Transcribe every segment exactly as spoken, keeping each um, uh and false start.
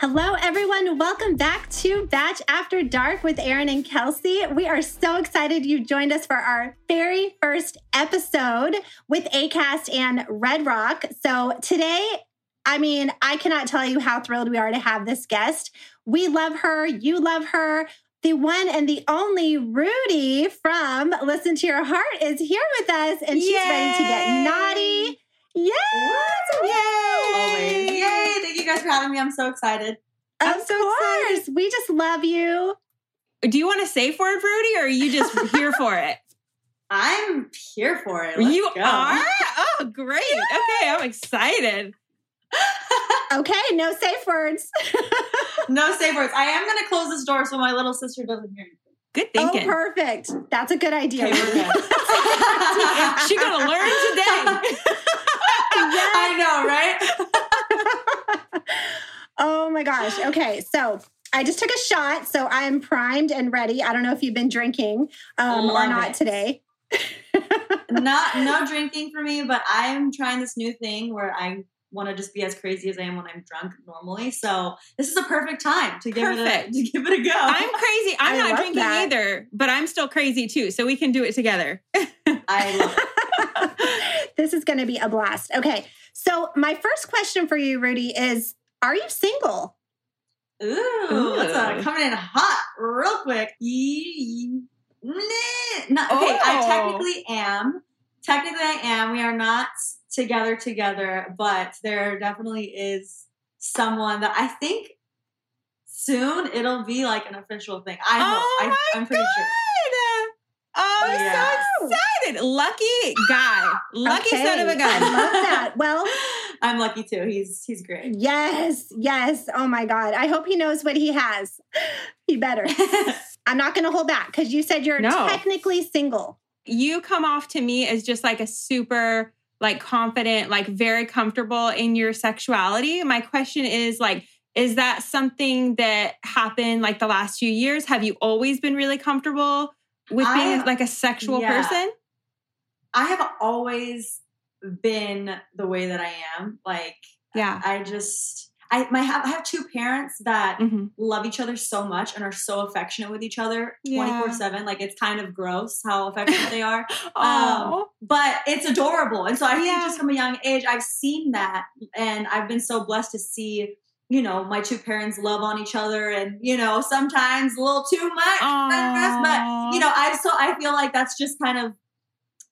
Hello, everyone. Welcome back to Batch After Dark with Erin and Kelsey. We are so excited you joined us for our very first episode with Acast and Red Rock. So today, I mean, I cannot tell you how thrilled we are to have this guest. We love her. You love her. The one and the only Rudy from Listen to Your Heart is here with us, and she's Yay. ready to get naughty. Yay! Woo! Yay! Always. Yay! Thank you guys for having me. I'm so excited. Of I'm so course. Excited. We just love you. Do you want a safe word, Rudy, or are you just here for it? I'm here for it. Let's you go. Are? Oh, great. Yay! Okay, I'm excited. Okay, no safe words. No safe words. I am going to close this door so my little sister doesn't hear me. Good thinking. Oh, perfect. That's a good idea. Okay, she's going to learn today. Yes. I know, right? Oh my gosh. Okay, so I just took a shot, so I am primed and ready. I don't know if you've been drinking um, or not it. today. Not no drinking for me, but I'm trying this new thing where I want to just be as crazy as I am when I'm drunk normally. So this is a perfect time to give perfect. it a, to give it a go. I'm crazy. I'm I not drinking that. either, but I'm still crazy too. So we can do it together. I love it. This is going to be a blast. Okay. So my first question for you, Rudy, is, are you single? Ooh, Ooh. That's uh, coming in hot real quick. No, okay, oh. I technically am. Technically I am. We are not together together, but there definitely is someone that I think soon it'll be like an official thing. I hope. Oh I, I'm pretty God. sure. Oh, I'm yeah. so excited. Lucky guy. Lucky okay. son of a gun. I love that. Well, I'm lucky too. He's he's great. Yes. Yes. Oh my God. I hope he knows what he has. He better. I'm not going to hold back because you said you're no. technically single. You come off to me as just like a super like confident, like very comfortable in your sexuality. My question is like, is that something that happened like the last few years? Have you always been really comfortable with being I, like a sexual yeah. person? I have always been the way that I am. Like, yeah, I just, I my have, I have two parents that mm-hmm. love each other so much and are so affectionate with each other twenty-four seven. Like, it's kind of gross how affectionate they are. um, but it's adorable. And so I think yeah. just from a young age, I've seen that. And I've been so blessed to see, you know, my two parents love on each other and, you know, sometimes a little too much, Aww. but, you know, I, so I feel like that's just kind of,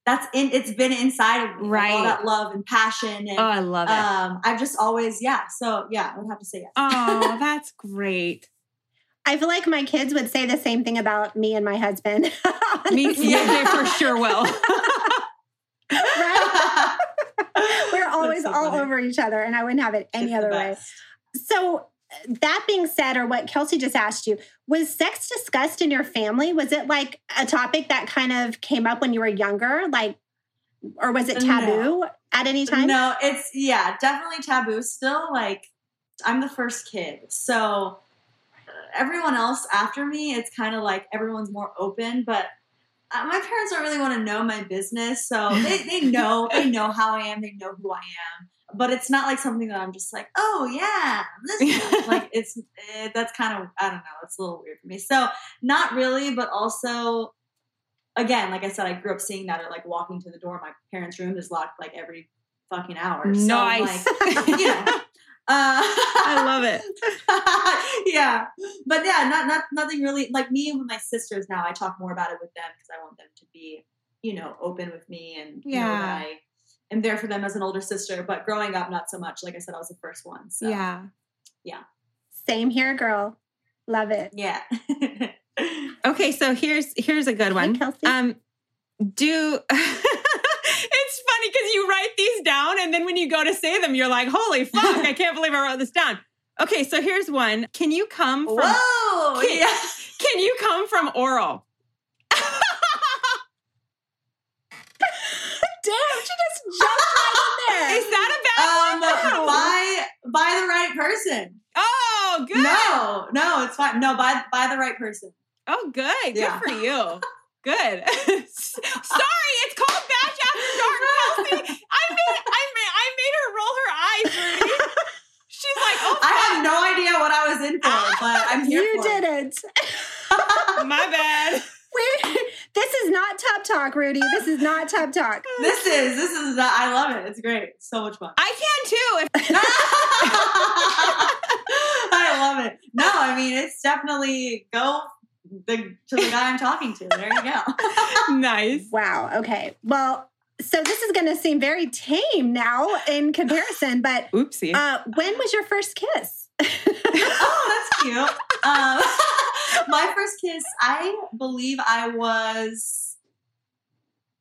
that's in, it's been inside of me, right. all that love and passion. And, oh, I love it. Um, I've just always, yeah. So yeah, I would have to say yes. Oh, that's great. I feel like my kids would say the same thing about me and my husband. Me, yeah, they for sure will. Right? We're always so all funny. over each other and I wouldn't have it any it's other way. So that being said, or what Kelsey just asked you, was sex discussed in your family? Was it like a topic that kind of came up when you were younger? Like, or was it taboo no. at any time? No, it's, yeah, definitely taboo. Still, like, I'm the first kid. So everyone else after me, it's kind of like everyone's more open, but my parents don't really want to know my business. So they, they know, they know how I am. They know who I am. but it's not like something that I'm just like, oh yeah, this like it's it, that's kind of, I don't know, it's a little weird for me. So not really, but also again, like I said, I grew up seeing that, or like walking to the door, my parents' room is locked like every fucking hour. Nice. So like, you know, uh, I love it. Yeah, but yeah, not not nothing really. Like me and my sisters now, I talk more about it with them because I want them to be, you know, open with me and yeah. know that I am there for them as an older sister. But growing up, not so much. Like I said, I was the first one. So yeah, yeah. Same here, girl. Love it. Yeah. Okay, so here's here's a good one. Hey, Kelsey. Um, do. It's funny because you write these down and then when you go to say them, you're like, holy fuck, I can't believe I wrote this down. Okay, so here's one. Can you come from... Whoa! Can, yeah. can you come from oral? Damn, she just jumped right in there. Is that a bad um, one? By, by the right person. Oh, good. No, no, it's fine. No, by, by the right person. Oh, good. Yeah. Good for you. Good. Sorry, it's called Batch After Dark, Kelsey. I made, I made, I made her roll her eyes, Rudy. She's like, oh, I have no idea what I was in for, but I'm here you for You didn't. It. My bad. We're, this is not top talk, Rudy. This is not top talk. This is, this is, not, I love it. It's great. It's so much fun. I can too. If- I love it. No, I mean, it's definitely go The, to the guy I'm talking to. There you go. Nice. Wow. Okay. Well, so this is going to seem very tame now in comparison, but oopsie. Uh, when was your first kiss? Oh, that's cute. Um, my first kiss, I believe I was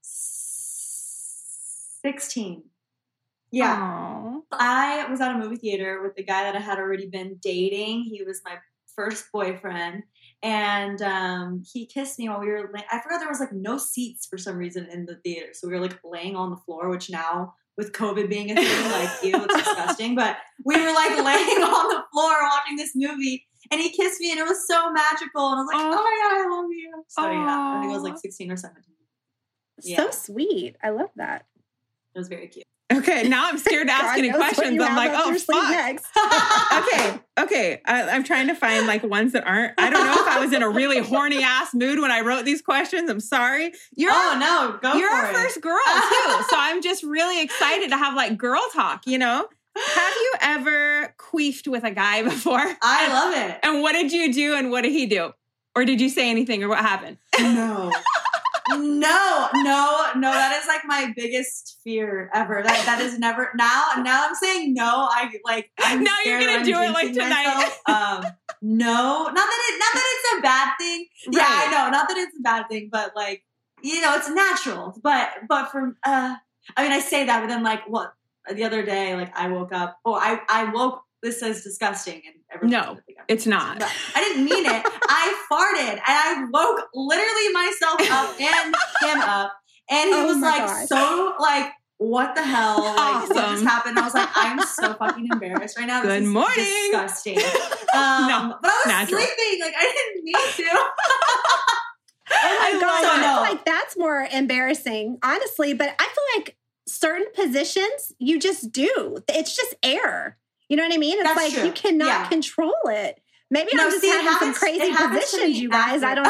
sixteen. Yeah. Aww. I was at a movie theater with the guy that I had already been dating. He was my first boyfriend. And um, he kissed me while we were, la- I forgot there was like no seats for some reason in the theater. So we were like laying on the floor, which now with COVID being a thing, like, ew, it's disgusting. But we were like laying on the floor watching this movie and he kissed me and it was so magical. And I was like, oh, oh my God, I love you. So Aww. yeah, I think I was like sixteen or seventeen. Yeah. So sweet. I love that. It was very cute. Okay, now I'm scared to ask any questions. I'm like, oh, fuck. okay, okay. I, I'm trying to find like ones that aren't. I don't know if I was in a really horny ass mood when I wrote these questions. I'm sorry. You're oh, no, go You're for our it. First girl too, so I'm just really excited to have like girl talk, you know? Have you ever queefed with a guy before? I love it. And what did you do and what did he do? Or did you say anything or what happened? No. No, no, no. That is like my biggest fear ever. That that is never. Now, now I'm saying no. I like. I'm now you're gonna do it like tonight. um, no, not that it. Not that it's a bad thing. Right. Yeah, I know. Not that it's a bad thing, but like, you know, it's natural. But but from. Uh, I mean, I say that, but then like, what? The other day, like, I woke up. Oh, I I woke. This is disgusting. And everyone no, it's not. But I didn't mean it. I farted and I woke literally myself up and him up. And he oh was like, God. so like, what the hell? Like, awesome. What just happened? I was like, I'm so fucking embarrassed right now. Good this is morning. Disgusting. Um, no, but I was natural. sleeping. Like, I didn't need to. Oh my God. So I feel no. like that's more embarrassing, honestly. But I feel like certain positions you just do, it's just air. You know what I mean? It's That's like true. you cannot yeah. control it. Maybe no, I'm just see, having happens, some crazy positions, you guys. After. I don't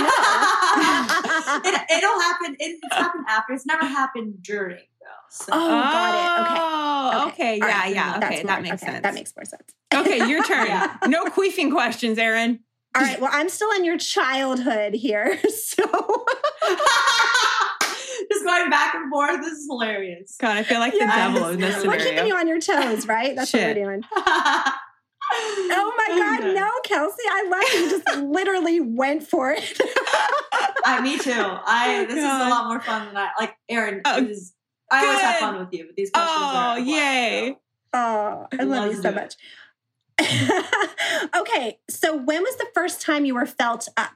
know. it, it'll happen. It, it's happened after. It's never happened during, though. So. Oh, oh, got it. Okay. Okay. okay. Yeah, right. yeah. That's okay, more, that makes okay. sense. That makes more sense. Okay, your turn. yeah. No queefing questions, Erin. All right. Well, I'm still in your childhood here, so... Just going back and forth. This is hilarious. God, I feel like yeah. the devil in this scenario. We're keeping you on your toes, right? That's Shit. what we're doing. Oh my God, no, Kelsey. I love you. You just literally went for it. I, me too. I. Oh, this God. is a lot more fun than I, like, Erin, oh, is, I always have fun with you, but these questions oh, are Oh, yay. So. Oh, I love Let's you so it. much. Okay, so when was the first time you were felt up?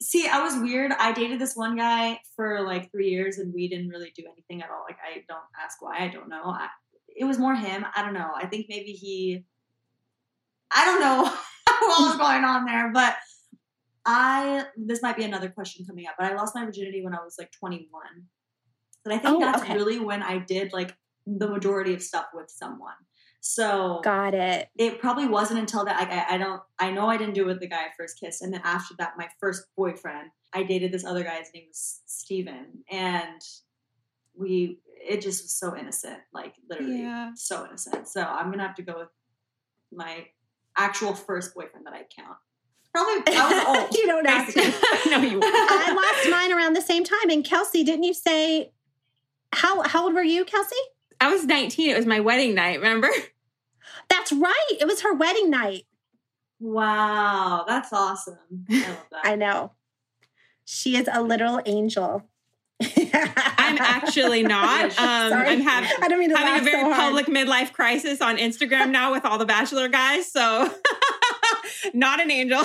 See, I was weird. I dated this one guy for like three years and we didn't really do anything at all. Like, I don't ask why. I don't know. I, it was more him. I don't know. I think maybe he, I don't know what was going on there, but I, this might be another question coming up, but I lost my virginity when I was like twenty-one. And I think oh, that's okay. really when I did like the majority of stuff with someone. So got it. It probably wasn't until that like, I, I don't I know I didn't do it with the guy I first kissed, and then after that, my first boyfriend, I dated this other guy. His name was Steven, and we it just was so innocent, like literally yeah. so innocent. So I'm gonna have to go with my actual first boyfriend that I count. Probably I was old. You don't have to. No, you. I lost mine around the same time. And Kelsey, didn't you say how how old were you, Kelsey? I was nineteen. It was my wedding night, remember? That's right. It was her wedding night. Wow. That's awesome. I love that. I know. She is a literal angel. I'm actually not. Um, I'm having, I don't mean to having a very so public midlife crisis on Instagram now with all the Bachelor guys. So not an angel.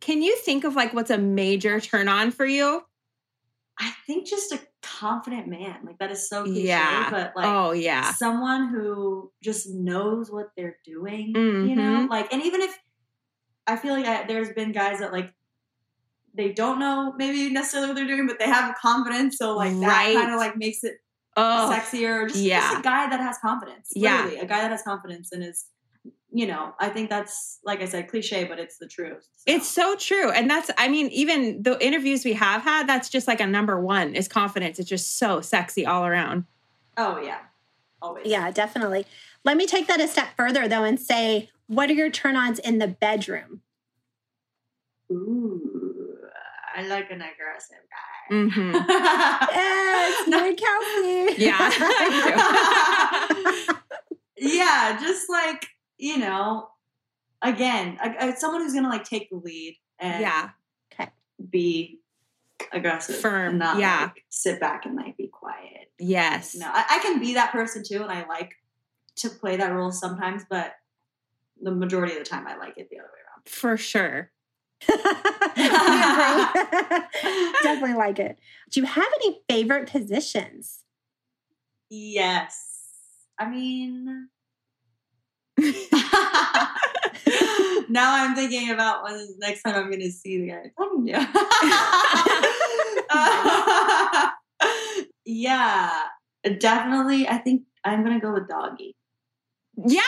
Can you think of like what's a major turn on for you? I think just a confident man. Like that is so cliche, yeah. but like oh, yeah. someone who just knows what they're doing, mm-hmm. you know? Like, and even if I feel like I, there's been guys that like they don't know maybe necessarily what they're doing, but they have confidence. So like that right. kind of like makes it oh, sexier. Just, yeah. just a guy that has confidence. Literally, yeah. a guy that has confidence and is, you know, I think that's, like I said, cliche, but it's the truth. So. It's so true. And that's, I mean, even the interviews we have had, that's just like a number one is confidence. It's just so sexy all around. Oh, yeah. Always. Yeah, definitely. Let me take that a step further, though, and say, what are your turn-ons in the bedroom? Ooh, I like an aggressive guy. Mm-hmm. Yes, you and Kelsey. Yeah, thank you. Yeah, just like, you know, again, a, a, someone who's going to like take the lead and yeah. okay. be aggressive, firm, and not yeah. like sit back and like be quiet. Yes. No, I, I can be that person too. And I like to play that role sometimes, but the majority of the time I like it the other way around. For sure. Definitely like it. Do you have any favorite positions? Yes. I mean... now I'm thinking about when the next time I'm going to see the guy. Oh, yeah. uh, yeah, definitely. I think I'm going to go with doggy. Yeah,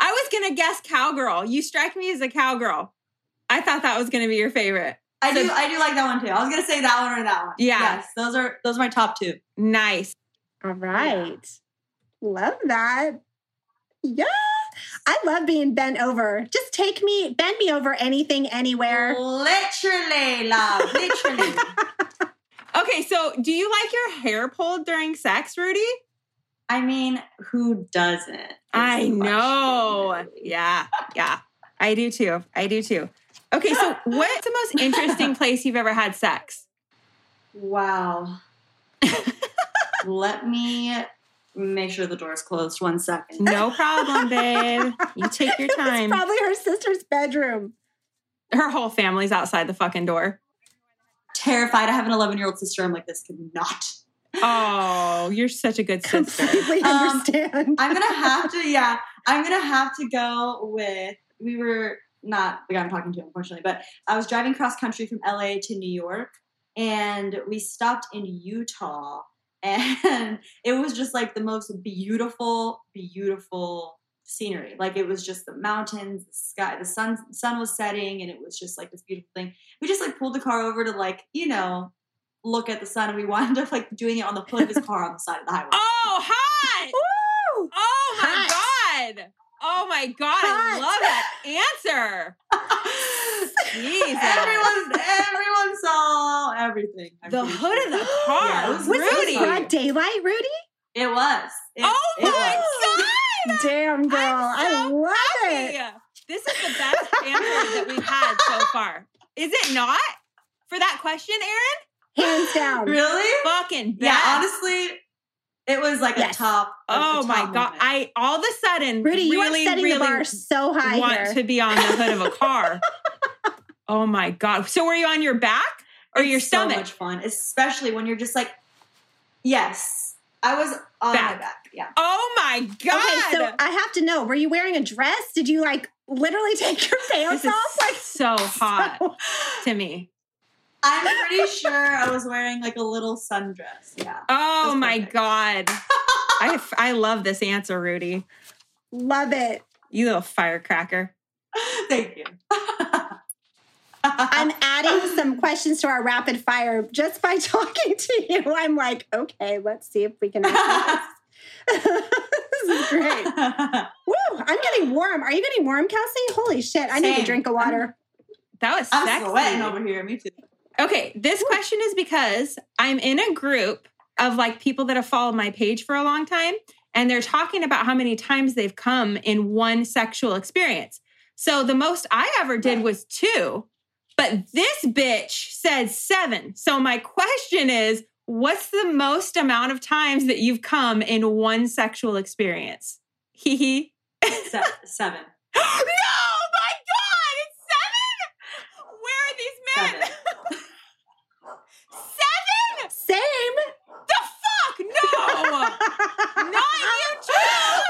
I was going to guess cowgirl. You strike me as a cowgirl. I thought that was going to be your favorite. I so, do. I do like that one too. I was going to say that one or that one. Yeah. Yes, those are those are my top two. Nice. All right. Yeah. Love that. Yeah. I love being bent over. Just take me, bend me over anything, anywhere. Literally, love. Literally. Okay, so do you like your hair pulled during sex, Rudy? I mean, who doesn't? I know. Question, really. Yeah, yeah. I do too. I do too. Okay, so what's the most interesting place you've ever had sex? Wow. Let me... Make sure the door's closed. One second. No problem, babe. You take your time. It's probably her sister's bedroom. Her whole family's outside the fucking door. Terrified. I have an eleven-year-old sister. I'm like, this cannot. Oh, you're such a good sister. Completely understand. Um, I'm gonna have to. Yeah, I'm gonna have to go with. We were not the guy I'm talking to, unfortunately, but I was driving cross country from L A to New York, and we stopped in Utah. And it was just like the most beautiful, beautiful scenery. Like it was just the mountains, the sky, the sun, the sun was setting, and it was just like this beautiful thing. We just like pulled the car over to like, you know, look at the sun, and we wound up like doing it on the hood of his car on the side of the highway. Oh, hot! Woo! Oh my hot. God! Oh my God! Hot. I love that answer. Jesus. Everyone, everyone saw everything. I'm the hood sure. of the car. Yeah, was, was Rudy. It broad daylight, Rudy? It was. It, oh it my was. God! Damn girl, I'm so I love happy. It. This is the best answer that we've had so far. Is it not? For that question, Erin? Hands down. Really? Fucking bad. Yeah, honestly. It was like yes. a top. Oh a top my God. Moment. I all of a sudden Rudy, you really, are setting really the bar so high want here. To be on the hood of a car. Oh my God. So were you on your back or it's your stomach? It's so much fun, especially when you're just like, yes, I was on back. My back. Yeah. Oh my God. Okay, so I have to know, were you wearing a dress? Did you like literally take your pants this off? Is like so hot so... to me. I'm pretty sure I was wearing like a little sundress. Yeah. Oh my God. I, f- I love this answer, Rudy. Love it. You little firecracker. Thank you. I'm adding some questions to our rapid fire just by talking to you. I'm like, okay, let's see if we can answer this. This is great. Woo, I'm getting warm. Are you getting warm, Kelsey? Holy shit. I Same. need a drink of water. That was sexy. I'm sweating over here. Me too. Okay, this question is because I'm in a group of like people that have followed my page for a long time, and they're talking about how many times they've come in one sexual experience. So the most I ever did was two, but this bitch said seven. So my question is, what's the most amount of times that you've come in one sexual experience? Hee hee. Se- seven. No, my God, it's seven? Where are these men? Seven. Seven? Same. The fuck? No. Not you too.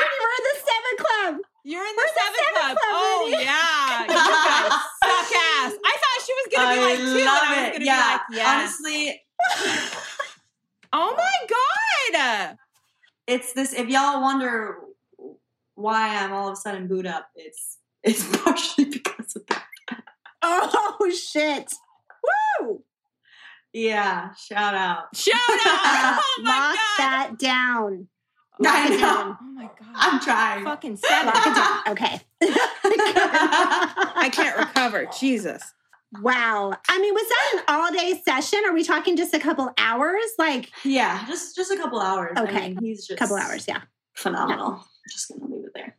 We're in the seven club. You're in the seven, the seven club. club. Oh, yeah. You guys suck ass. I thought she was going to be like two. And I was going to yeah. be like, yeah. Honestly. Oh, my God. It's this, if y'all wonder why I'm all of a sudden booed up, it's it's partially because of that. Oh, shit. Woo! Yeah, shout out. Shout out. Oh my Lock God. that down. Lock I know. Down. Oh my God. I'm trying. Fucking seven. Lock it down. Okay. I can't recover. Jesus. Wow. I mean, was that an all-day session? Are we talking just a couple hours? Like Yeah, just just a couple hours. Okay. I mean, he's just couple hours, yeah. Phenomenal. No. Just gonna leave it there.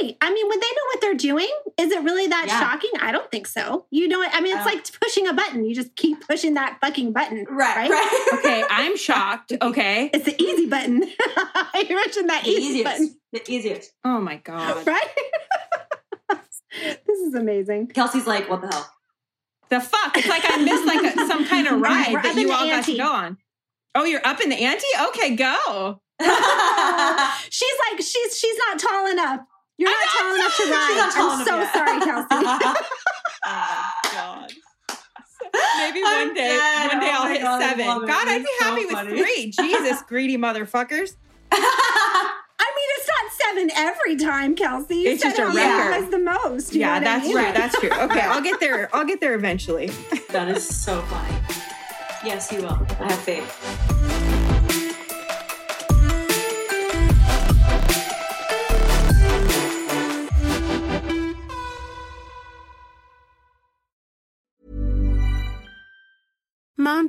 Hey, I mean, would they know what they're doing? Is it really that yeah. shocking? I don't think so. You know, I mean, it's um, like pushing a button. You just keep pushing that fucking button. Right, right. right. Okay, I'm shocked. Okay. It's the easy button. You're pushing that the easy easiest, button. The easiest. Oh, my God. Right? This is amazing. Kelsey's like, what the hell? The fuck? It's like I missed like a, some kind of ride that you all got to go on. Oh, you're up in the ante? Okay, go. She's like, she's she's not tall enough. You're not tall enough to ride. I'm so sorry, Kelsey. Oh, God. Maybe one day, one day I'll hit seven. God, I'd be happy with three. Jesus, greedy motherfuckers. I mean, it's not seven every time, Kelsey. It's just a record. The most. Yeah, that's true. That's true. Okay, I'll get there. I'll get there eventually. That is so funny. Yes, you will. I have faith. Mom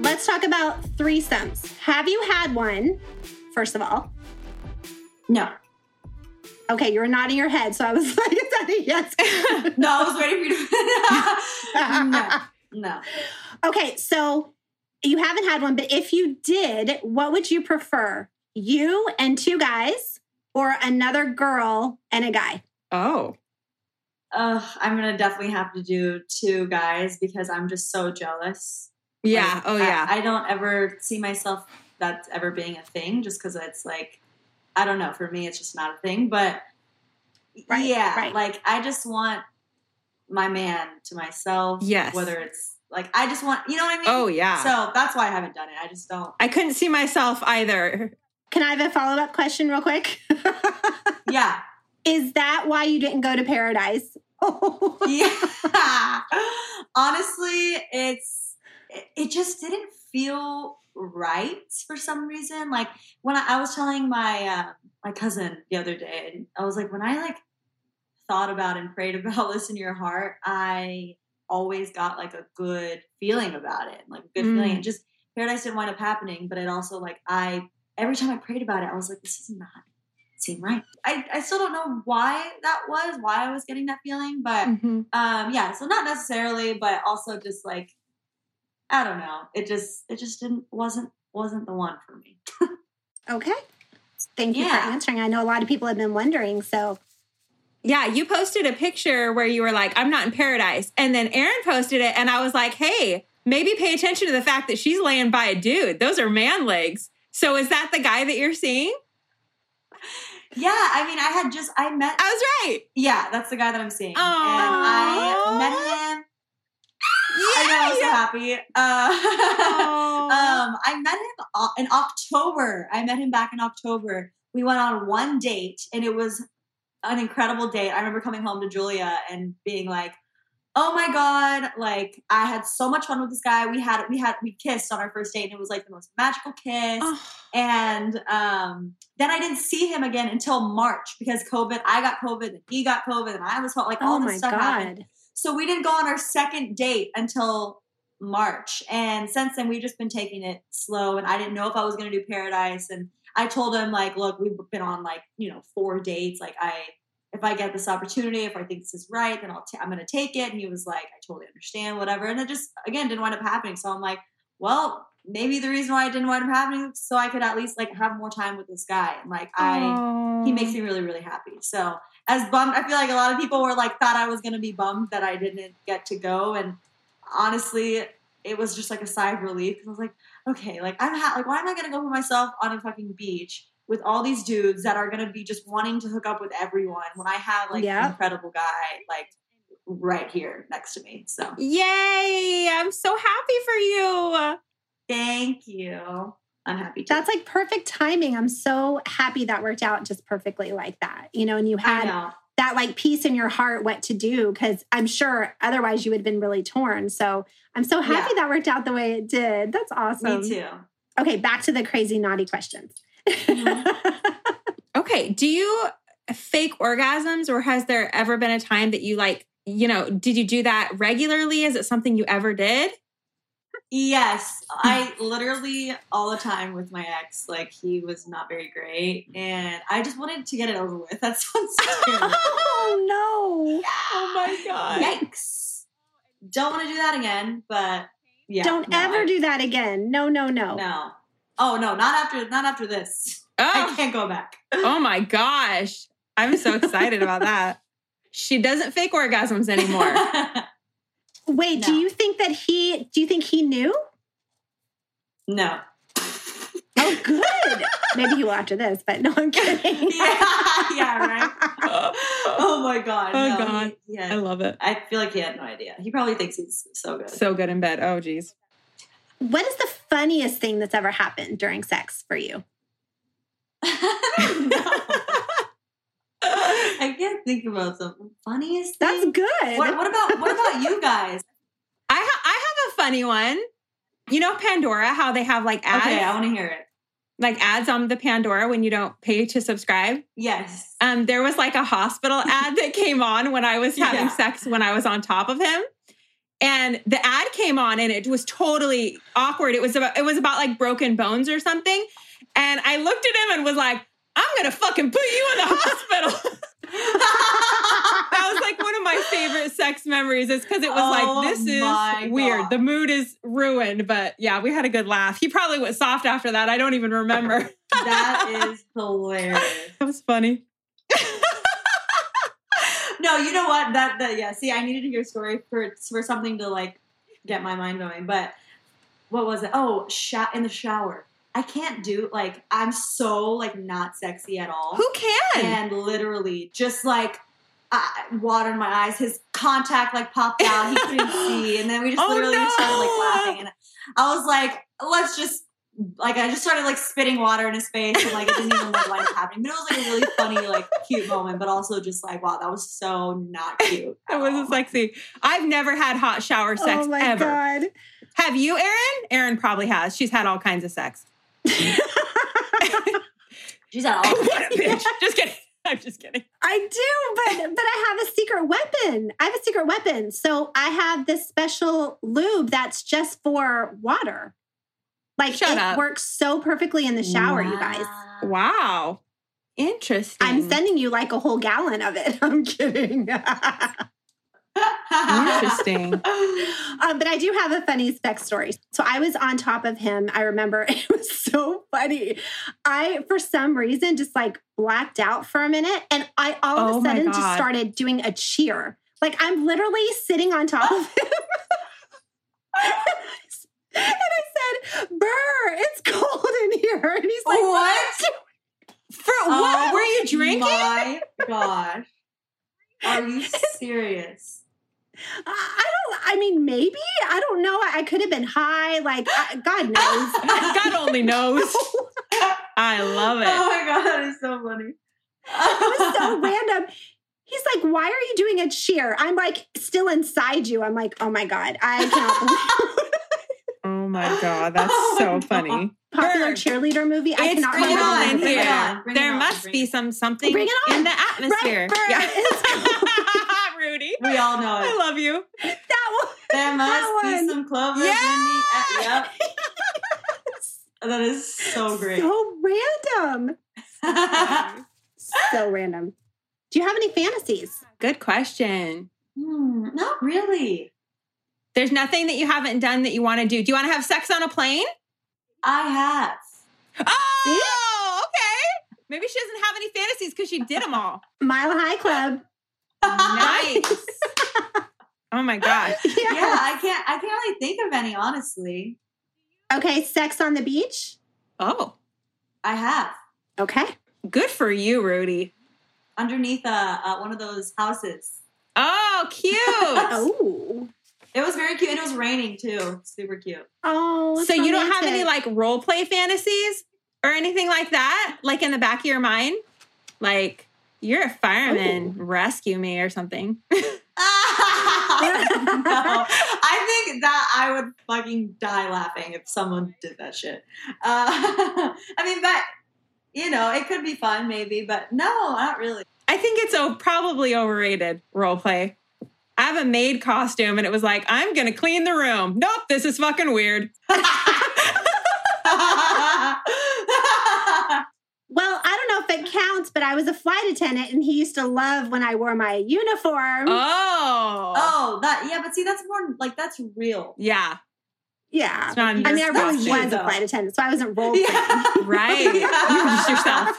Let's talk about threesomes. Have you had one? First of all. No. Okay, you were nodding your head, so I was like, is that a yes? No, I was waiting for you to... No, no. Okay, so you haven't had one, but if you did, what would you prefer? You and two guys or another girl and a guy? Oh. Uh, I'm going to definitely have to do two guys because I'm just so jealous. Yeah, like, oh I, yeah. I don't ever see myself... that's ever being a thing, just because it's like, I don't know, for me, it's just not a thing, but right, yeah, right. Like I just want my man to myself, yes. Whether it's Like, I just want, you know what I mean? Oh, yeah. So that's why I haven't done it. I just don't. I couldn't see myself either. Can I have a follow-up question real quick? Yeah. Is that why you didn't go to Paradise? Oh. Yeah. Honestly, it's, it just didn't feel right for some reason. Like, when I, I was telling my, uh, my cousin the other day, and I was like, when I like thought about and prayed about Listen to Your Heart, I always got like a good feeling about it. Like a good mm. feeling. It just, Paradise didn't wind up happening, but it also like, I, every time I prayed about it, I was like, this is not seem right. I, I still don't know why that was, why I was getting that feeling, but mm-hmm. um, yeah, so not necessarily, but also just like, I don't know. It just, it just didn't, wasn't, wasn't the one for me. Okay. Thank you yeah. for answering. I know a lot of people have been wondering, so. Yeah, you posted a picture where you were like, I'm not in Paradise. And then Erin posted it and I was like, hey, maybe pay attention to the fact that she's laying by a dude. Those are man legs. So is that the guy that you're seeing? Yeah, I mean, I had just, I met. I was right. Yeah, that's the guy that I'm seeing. Aww. And I met him. Yeah, I know, I was yeah. so happy. Uh, um, I met him in October. I met him back in October. We went on one date, and it was an incredible date. I remember coming home to Julia and being like, oh my God, like, I had so much fun with this guy. We had, we had, we kissed on our first date and it was like the most magical kiss. Oh. And um, then I didn't see him again until March because COVID, I got COVID and he got COVID and I was like, all oh this stuff God. happened. So we didn't go on our second date until March. And since then we've just been taking it slow and I didn't know if I was going to do Paradise. And I told him like, look, we've been on like, you know, four dates. Like I, if I get this opportunity, if I think this is right, then I'll t- I'm going to take it. And he was like, I totally understand, whatever. And it just, again, didn't wind up happening. So I'm like, well, maybe the reason why it didn't wind up happening is so I could at least like have more time with this guy. And like, I, Aww. He makes me really, really happy. So as bummed, I feel like a lot of people were like, thought I was going to be bummed that I didn't get to go. And honestly, it was just like a sigh of relief. Cause I was like, okay, like I'm ha- like, why am I going to go for myself on a fucking beach with all these dudes that are going to be just wanting to hook up with everyone when I have like yep. an incredible guy, like right here next to me. So yay. I'm so happy for you. Thank you. I'm happy too. That's like perfect timing. I'm so happy that worked out just perfectly like that, you know, and you had that like peace in your heart, what to do. Cause I'm sure otherwise you would have been really torn. So I'm so happy yeah. that worked out the way it did. That's awesome. Me too. Okay. Back to the crazy naughty questions. Okay. Do you fake orgasms or has there ever been a time that you like, you know, did you do that regularly? Is it something you ever did? Yes. I literally all the time with my ex, like he was not very great and I just wanted to get it over with. That sounds terrible. Oh no. Yeah. Oh my God. Yikes. Don't want to do that again, but yeah. Don't no, ever I, do that again. No, no, no. No. Oh no, not after, not after this. Oh. I can't go back. Oh my gosh. I'm so excited about that. She doesn't fake orgasms anymore. Wait, no. do you think that he, do you think he knew? No. Oh, good. Maybe he will after this, but no, I'm kidding. yeah, yeah, right? Oh my God. Oh no, God. He, he had, I love it. I feel like he had no idea. He probably thinks he's so good. So good in bed. Oh geez. What is the funniest thing that's ever happened during sex for you? I can't think about the funniest thing. That's good. What, what about what about you guys? I ha- I have a funny one. You know Pandora, how they have like ads? Okay, I want to hear it. Like ads on the Pandora when you don't pay to subscribe? Yes. Um, there was like a hospital ad that came on when I was having yeah. sex when I was on top of him. And the ad came on and it was totally awkward. It was about, it was about like broken bones or something. And I looked at him and was like, I'm going to fucking put you in the hospital. That was like one of my favorite sex memories is because it was oh like, this is weird. God. The mood is ruined, but yeah, we had a good laugh. He probably went soft after that. I don't even remember. That is hilarious. That was funny. No, you know what? That, that yeah. See, I needed to hear a story for for something to like get my mind going. But what was it? Oh, sh- in the shower. I can't do like I'm so like not sexy at all. Who can? And literally just like uh, water in my eyes. His contact like popped out. He couldn't see. And then we just oh, literally no. just started like laughing. And I was like, let's just, like, I just started like spitting water in his face. And like, I didn't even know what was happening. But it was like a really funny, like cute moment, but also just like, wow, that was so not cute. It wasn't sexy. I've never had hot shower sex oh my ever. God. Have you, Erin? Erin probably has. She's had all kinds of sex. She's had all kinds of sex. What a bitch. Just kidding. I'm just kidding. I do, but but I have a secret weapon. I have a secret weapon. So I have this special lube that's just for water. Like Shut it up. works so perfectly in the shower, wow. you guys. Wow. Interesting. I'm sending you like a whole gallon of it. I'm kidding. Interesting. Um, but I do have a funny sex story. So I was on top of him. I remember it was so funny. I, for some reason, just like blacked out for a minute. And I all of oh a sudden just started doing a cheer. Like I'm literally sitting on top of him. And I said, Burr, it's cold in here. And he's like, what? For what? Oh, were you drinking? My gosh. Are you serious? I don't, I mean, maybe, I don't know. I could have been high. Like, I, God knows. God only knows. I love it. Oh my God, that is so funny. It was so random. He's like, why are you doing a cheer? I'm like, still inside you. I'm like, oh my God, I cannot believe it. Oh my God, that's oh so funny. God. Popular Bird. cheerleader movie. I it's cannot Bring It On in here. It on. There on. must bring be some something bring it on. in the atmosphere. Right, yeah. It's Rudy. We all know it. I love you. That one. There must one. be some clovers yeah. in the atmosphere. Yep. Yes. That is so great. So random. So random. Do you have any fantasies? Good question. Hmm, not really. There's nothing that you haven't done that you want to do. Do you want to have sex on a plane? I have. Oh, okay. Maybe she doesn't have any fantasies because she did them all. Mile High Club. Nice. Oh my gosh. Yes. Yeah, I can't. I can't really think of any, honestly. Okay, sex on the beach. Oh, I have. Okay, good for you, Rudy. Underneath uh, uh, one of those houses. Oh, cute. Oh. It was very cute. And it was raining too. Super cute. Oh, so romantic. You don't have any like role play fantasies or anything like that? Like in the back of your mind? Like you're a fireman, Ooh. rescue me or something. No, I think that I would fucking die laughing if someone did that shit. Uh, I mean, but you know, it could be fun maybe, but no, not really. I think it's oh, probably overrated role play. I have a maid costume and it was like, I'm going to clean the room. Nope, this is fucking weird. Well, I don't know if it counts, but I was a flight attendant and he used to love when I wore my uniform. Oh. Oh, that yeah, but see, that's more like, that's real. Yeah. Yeah. I mean, I really was though. a flight attendant, so I wasn't role playing. Yeah. Right. Yeah. You just yourself.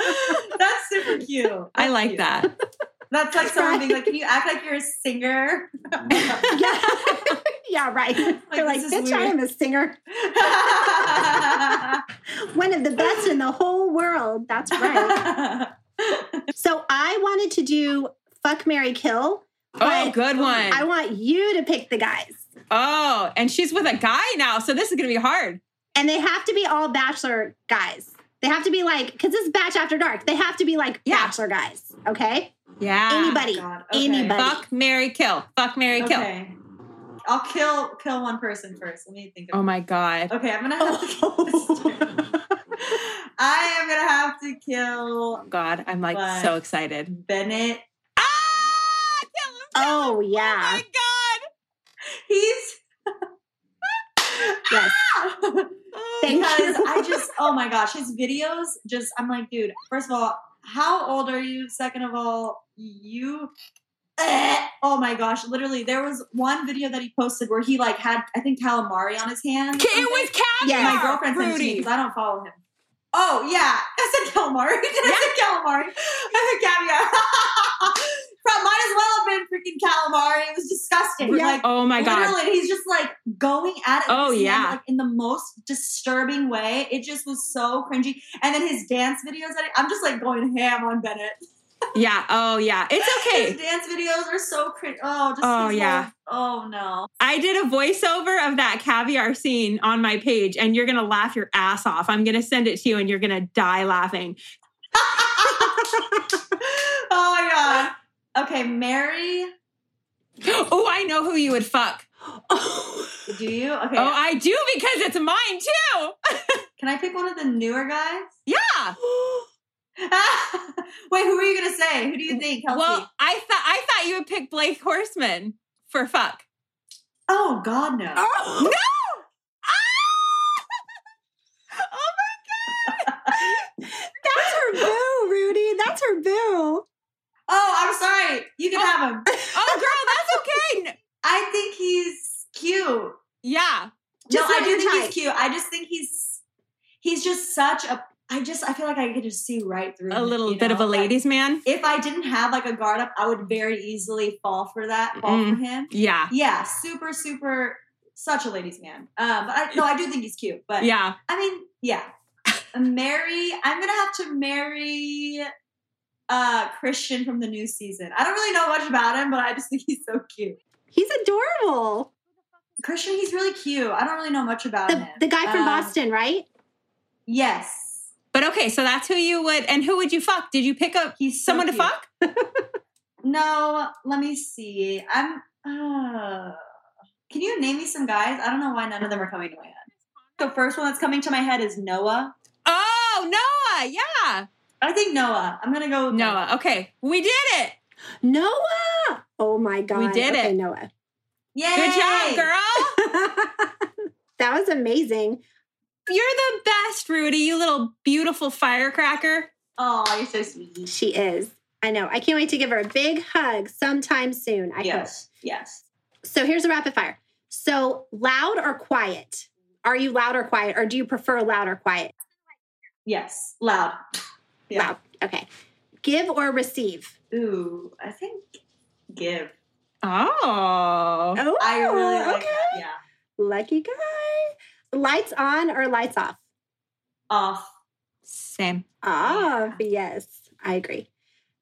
That's super cute. That's I like cute. that. That's like someone being right. like, can you act like you're a singer? yeah. yeah, right. Like, They're like, bitch, weird. I am a singer. One of the best in the whole world. That's right. So I wanted to do Fuck, Marry, Kill. Oh, good one. I want you to pick the guys. Oh, and she's with a guy now. So this is going to be hard. And they have to be all bachelor guys. They have to be like, because this is Batch After Dark. They have to be like yeah. bachelor guys. Okay? Yeah. Anybody. Oh okay. Anybody. Fuck, marry, kill. Fuck, marry, kill. Okay. I'll kill kill one person first. Let me think of Oh my God. Okay, I'm going to have oh. to kill this I am going to have to kill... God, I'm like but so excited. Bennett. Ah! Kill him, kill oh, him. yeah. Oh my God. He's... Yes. Oh, Thank because you. I just... Oh my gosh. His videos just... I'm like, dude, first of all, how old are you? Second of all, you, eh, oh my gosh. Literally, there was one video that he posted where he like had, I think, calamari on his hand. It was caviar. Yeah, my girlfriend sent it to me because I don't follow him. Oh, yeah. I said calamari. Did yeah. I say calamari? I said caviar. Might as well have been freaking calamari. It was disgusting. Yeah. Like, oh my God. Literally, he's just like going at it. Oh, yeah. Like, in the most disturbing way. It just was so cringy. And then his dance videos, I'm just like going ham on Bennett. Yeah. Oh, yeah. It's okay. His dance videos are so cringe. Oh, just oh yeah. Life. Oh, no. I did a voiceover of that caviar scene on my page, and you're going to laugh your ass off. I'm going to send it to you, and you're going to die laughing. Oh, yeah. Okay, Mary. Oh, I know who you would fuck. Oh. Do you? Okay. Oh, I do, because it's mine, too. Can I pick one of the newer guys? Yeah. Ah, wait, who are you gonna say? Who do you think? Kelsey? Well, I thought I thought you would pick Blake Horseman for fuck. Oh God, no! Oh no! Ah! Oh my God! That's her boo, Rudy. That's her boo. Oh, I'm sorry. You can oh. have him. Oh, girl, that's okay. I think he's cute. Yeah. Just no, like I do think type. He's cute. I just think he's he's just such a. I just, I feel like I could just see right through. A little bit of a ladies' man. If I didn't have like a guard up, I would very easily fall for that, fall for him. Yeah. Yeah. Super, super, such a ladies' man. Um, but I, no, I do think he's cute, but yeah. I mean, yeah. Mary, I'm going to have to marry uh, Christian from the new season. I don't really know much about him, but I just think he's so cute. He's adorable. Christian, he's really cute. I don't really know much about the, him. The guy from um, Boston, right? Yes. But okay, so that's who you would, and who would you fuck? Did you pick up He's so someone cute. To fuck? No, let me see. I'm, uh, can you name me some guys? I don't know why none of them are coming to my head. The first one that's coming to my head is Noah. Oh, Noah, yeah. I think Noah. I'm going to go with Noah. Noah, okay. We did it. Noah. Oh my God. We did okay, it. Noah. Yay. Good job, girl. That was amazing. You're the best, Rudy, you little beautiful firecracker. Oh, you're so sweet. She is. I know. I can't wait to give her a big hug sometime soon, I yes, hope. Yes, yes. So here's a rapid fire. So loud or quiet? Are you loud or quiet, or do you prefer loud or quiet? Yes, loud. Yeah. Loud, okay. Give or receive? Ooh, I think give. Oh. Oh, I really like okay. that, yeah. Lucky guy. Lights on or lights off? Off. Same. Off, yeah. Yes. I agree.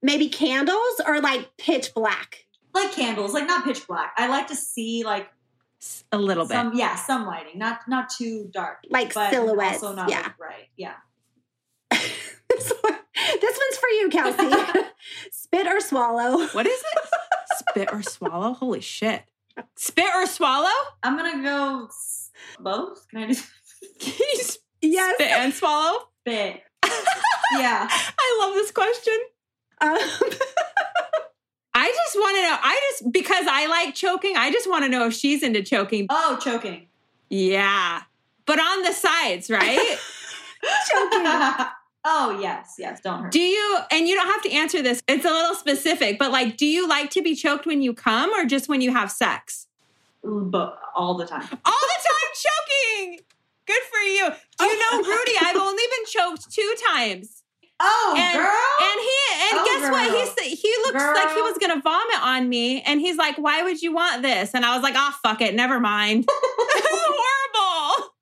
Maybe candles or like pitch black? Like candles, like not pitch black. I like to see like... A little some, bit. Yeah, some lighting. Not not too dark. Like but silhouettes. Also not yeah. like bright. Yeah. This one's for you, Kelsey. Spit or swallow? What is it? Spit or swallow? Holy shit. Spit or swallow? I'm going to go... Both? Can I just Can you sp- yes. spit and swallow? Spit. Yeah. I love this question. Um, I just want to know. I just, because I like choking, I just want to know if she's into choking. Oh, choking. Yeah. But on the sides, right? Choking. Oh, yes. Yes. Don't hurt. Do you, and you don't have to answer this. It's a little specific, but like, do you like to be choked when you come or just when you have sex? But all the time. All the time choking. Good for you. Do you know, Rudy, I've only been choked two times. Oh, and, girl. And he and oh, guess girl. What? He he looks girl. Like he was going to vomit on me. And he's like, why would you want this? And I was like, oh, fuck it. Never mind. Horrible.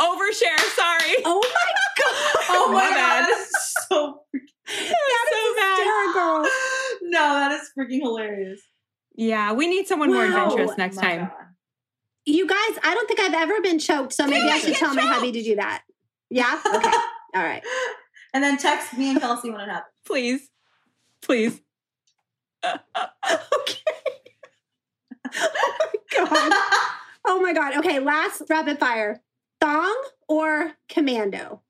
Overshare. Sorry. Oh, my God. Oh, my God. That's so freaking that so hysterical. No, that is freaking hilarious. Yeah, we need someone wow. more adventurous next oh time. God. You guys, I don't think I've ever been choked, so maybe Dude, I should tell choked. My hubby to do that. Yeah? Okay. All right. And then text me and Kelsey when it happens. Please. Please. Uh, uh, okay. Oh, my God. Oh, my God. Okay, last rapid fire. Thong or commando?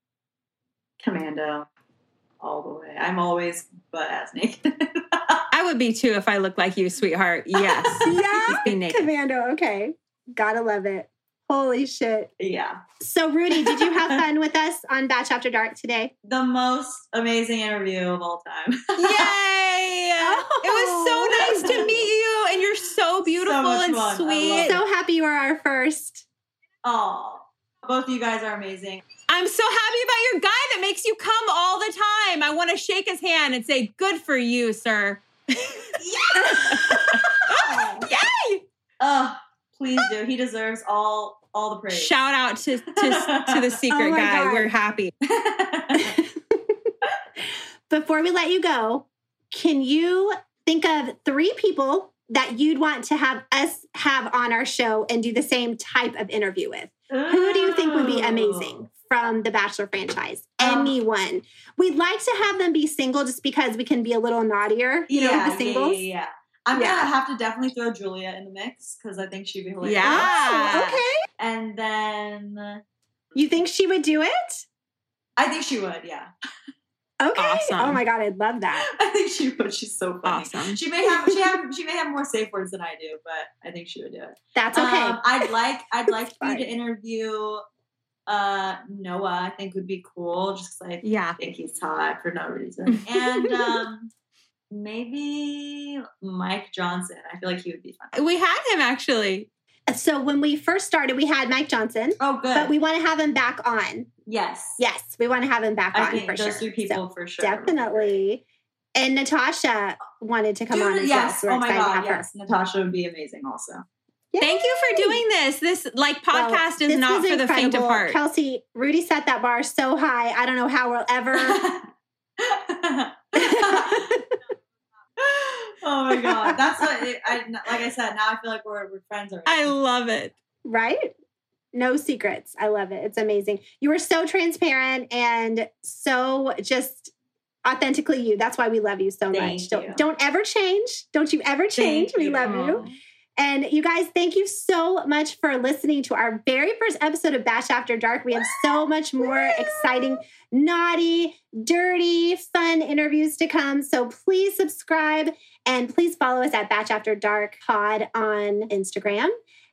Commando. All the way. I'm always butt-ass naked. I would be too if I looked like you, sweetheart. Yes. Yeah. Commando. Okay. Gotta love it. Holy shit. Yeah. So Rudy, did you have fun with us on Batch After Dark today? The most amazing interview of all time. Yay. Oh. It was so nice to meet you, and you're so beautiful so and fun. Sweet. So happy you were our first. Oh, both of you guys are amazing. I'm so happy about your guy that makes you come all the time. I want to shake his hand and say, good for you, sir. Yes! Oh, yay! Oh, please do. He deserves all all the praise. Shout out to to, to the secret oh guy. God. We're happy. before we let you go, can you think of three people that you'd want to have us have on our show and do the same type of interview with? Oh. Who do you think would be amazing from the Bachelor franchise? Oh. Anyone. We'd like to have them be single just because we can be a little naughtier, you yeah, know, with the singles. Yeah, yeah, yeah. I'm yeah. going to have to definitely throw Julia in the mix because I think she'd be hilarious. Yeah. Okay. And then... You think she would do it? I think she would, yeah. Okay. Awesome. Oh my God, I'd love that. I think she would. She's so funny. Awesome. She may have she have she may have more safe words than I do, but I think she would do it. That's okay. Um, I'd like I'd like you to interview uh, Noah. I think would be cool. Just like yeah. I think he's hot for no reason. And um, maybe Mike Johnson. I feel like he would be fun. We had him actually. So when we first started, we had Mike Johnson. Oh, good. But we want to have him back on. Yes. Yes. We want to have him back I on think for those sure. Those two people so, for sure. Definitely. And Natasha wanted to come Dude, on as yes. well. So we're oh excited my God, to have yes. her. Natasha would be amazing also. Yay. Thank you for doing this. This like podcast well, is not for incredible. The faint of heart. Kelsey, Rudy set that bar so high. I don't know how we'll ever. Oh my God. That's what it, I, like I said, now I feel like we're, we're friends already. I love it. Right? No secrets. I love it. It's amazing. You were so transparent and so just authentically you. That's why we love you so thank much. You. Don't, don't ever change. Don't you ever change. Thank we you. Love you. And you guys, thank you so much for listening to our very first episode of Batch After Dark. We have so much more exciting, naughty, dirty, fun interviews to come. So please subscribe and please follow us at Batch After Dark Pod on Instagram.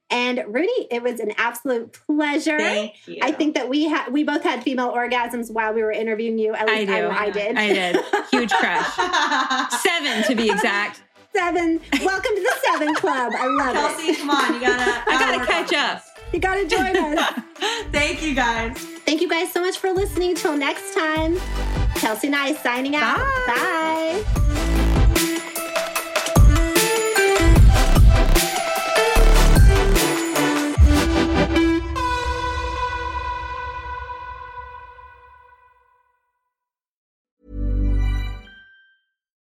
And Rudy, it was an absolute pleasure. Thank you. I think that we had we both had female orgasms while we were interviewing you. At least I, do. I, I did. I did. Huge crush. Seven to be exact. Seven. Welcome to the Seven Club. I love Kelsey, it. Kelsey, come on. You gotta. I gotta catch up. You gotta join us. Thank you guys. Thank you guys so much for listening. Till next time, Kelsey and I signing out. Bye. Bye.